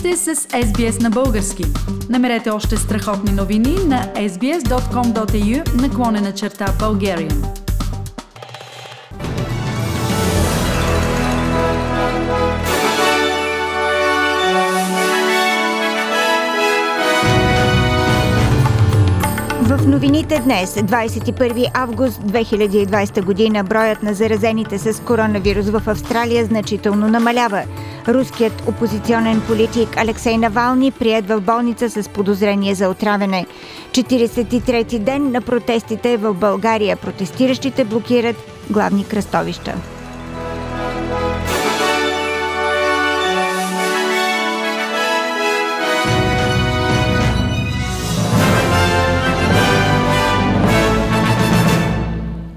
сте с SBS на български. Намерете още страхотни новини на sbs.com.au/Bulgarian. В новините днес, 21 август 2020 година, броят на заразените с коронавирус в Австралия значително намалява. Руският опозиционен политик Алексей Навални приет в болница с подозрение за отравяне. 43-ти ден на протестите в България. Протестиращите блокират главни кръстовища.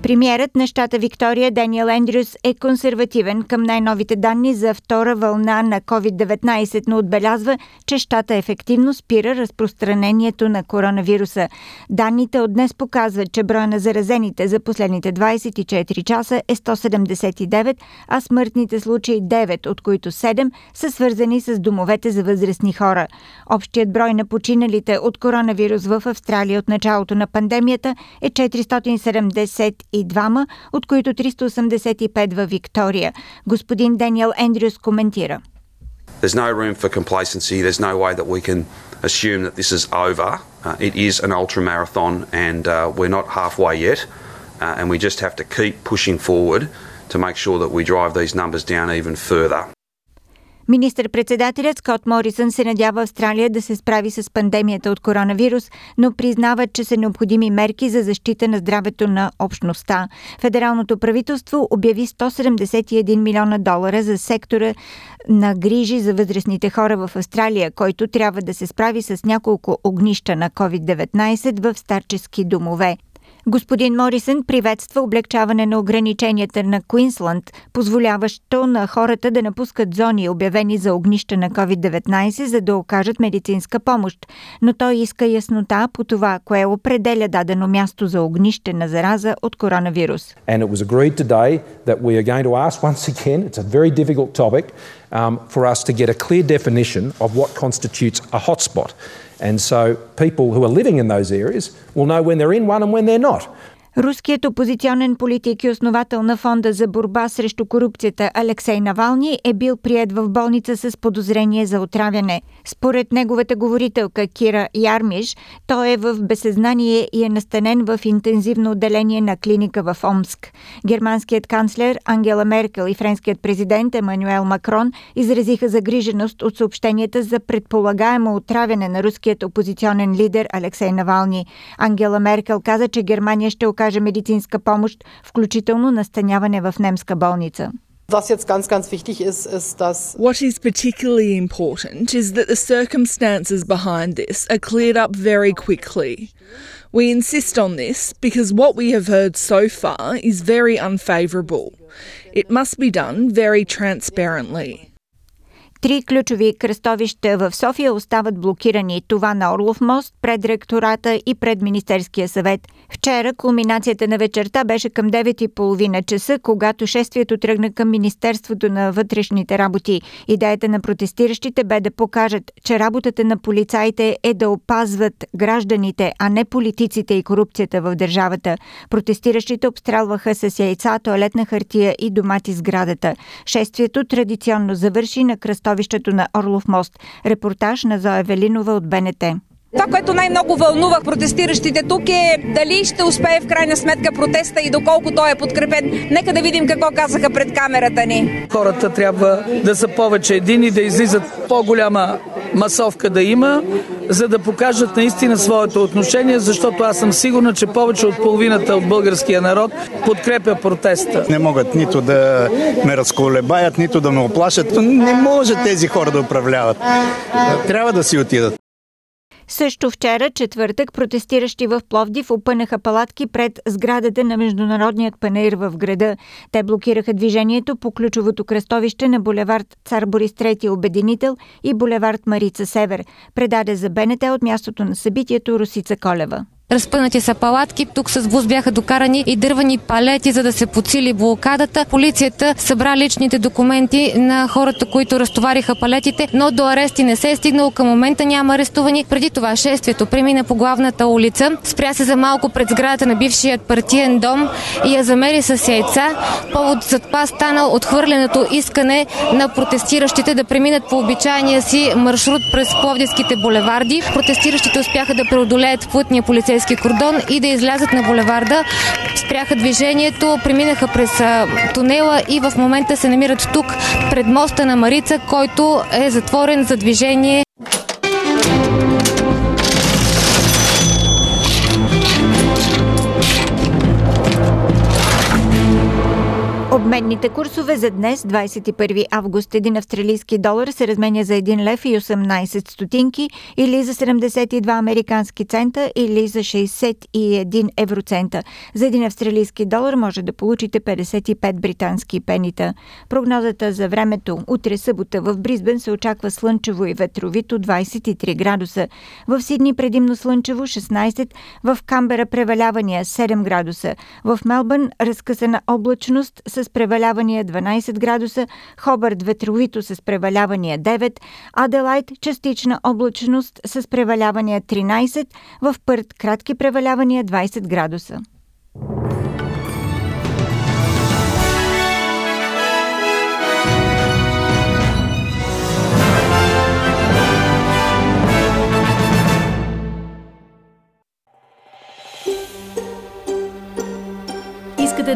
Премиерът на щата Виктория Даниел Ендрюс е консервативен към най-новите данни за втора вълна на COVID-19, но отбелязва, че щата ефективно спира разпространението на коронавируса. Данните от днес показват, че броя на заразените за последните 24 часа е 179, а смъртните случаи 9, от които 7 са свързани с домовете за възрастни хора. Общият брой на починалите от коронавирус в Австралия от началото на пандемията е 470 и двама, от които 385 във Виктория. Господин Даниел Ендрюс коментира. There's no room for complacency. There's no way that we can assume that this is over. It is an ultra marathon and we're not halfway yet. And we just have to keep pushing forward to make sure that we drive these numbers down even further. Министър-председателят Скот Моррисон се надява Австралия да се справи с пандемията от коронавирус, но признава, че са необходими мерки за защита на здравето на общността. Федералното правителство обяви $171 милиона за сектора на грижи за възрастните хора в Австралия, който трябва да се справи с няколко огнища на COVID-19 в старчески домове. Господин Морисън приветства облегчаване на ограниченията на Куинсланд, позволяващо на хората да напускат зони, обявени за огнища на COVID-19, за да окажат медицинска помощ. Но той иска яснота по това, кое определя дадено място за огнище на зараза от коронавирус. And it was agreed today that we are going to ask once again, it's a very difficult topic, for us to get a clear definition of what constitutes a hotspot. And so people who are living in those areas will know when they're in one and when they're not. Руският опозиционен политик и основател на фонда за борба срещу корупцията Алексей Навални е бил приет в болница с подозрение за отравяне. Според неговата говорителка Кира Ярмиш, той е в безсъзнание и е настанен в интензивно отделение на клиника в Омск. Германският канцлер Ангела Меркель и френският президент Емануел Макрон изразиха загриженост от съобщенията за предполагаемо отравяне на руският опозиционен лидер Алексей Навални. Ангела Меркель каза, че Германия ще окаже медицинска помощ, включително настаняване в немска болница. What is particularly important is that the circumstances behind this are cleared up very quickly. We insist on this because what we have heard so far is very unfavourable. It must be done very transparently. 3 ключови кръстовища в София остават блокирани. Това на Орлов мост, пред ректората и пред Министерския съвет. Вчера кулминацията на вечерта беше към 9:30 часа, когато шествието тръгна към Министерството на вътрешните работи. Идеята на протестиращите бе да покажат, че работата на полицаите е да опазват гражданите, а не политиците и корупцията в държавата. Протестиращите обстрелваха с яйца, тоалетна хартия и домати сградата. Шествието традиционно завърши на кръстовището на Орлов мост. Репортаж на Зоя Велинова от БНТ. Това, което най-много вълнува протестиращите тук е дали ще успее в крайна сметка протеста и доколко той е подкрепен. Нека да видим какво казаха пред камерата ни. Хората трябва да са повече едини, да излизат, по-голяма масовка да има, за да покажат наистина своето отношение, защото аз съм сигурна, че повече от половината от българския народ подкрепя протеста. Не могат нито да ме разколебаят, нито да ме оплашат. Не може тези хора да управляват. Трябва да си отидат. Също вчера, четвъртък, протестиращи в Пловдив опънаха палатки пред сградата на Международният панаир в града. Те блокираха движението по ключовото кръстовище на булевард Цар Борис III Обединител и булевард Марица Север, предаде за БНТ от мястото на събитието Росица Колева. Разпънати са палатки, тук с бус бяха докарани и дървени палети, за да се подсили блокадата. Полицията събра личните документи на хората, които разтовариха палетите, но до арести не се е стигнало. Към момента няма арестувани. Преди това шествието премина по главната улица, спря се за малко пред сградата на бившият партиен дом и я замери с яйца. Повод за това станал отхвърленото искане на протестиращите да преминат по обичайния си маршрут през пловдивските булеварди. Протестиращите успяха да преодолеят плътния полицейски кордон и да излязат на булеварда. Спряха движението, преминаха през тунела и в момента се намират тук пред моста на Марица, който е затворен за движение. Обменните курсове за днес, 21 август. Един австралийски долар се разменя за 1 лев и 18 стотинки или за 72 американски цента или за 61 евроцента. За един австралийски долар може да получите 55 британски пенита. Прогнозата за времето. Утре събота в Бризбен се очаква слънчево и ветровито 23 градуса. В Сидни предимно слънчево 16, в Камбера превалявания 7 градуса. В Мелбърн разкъсана облачност с превалявания 12 градуса, Хобърт ветровито с превалявания 9, Аделайд частична облачност с превалявания 13, в Пърт кратки превалявания 20 градуса. Искате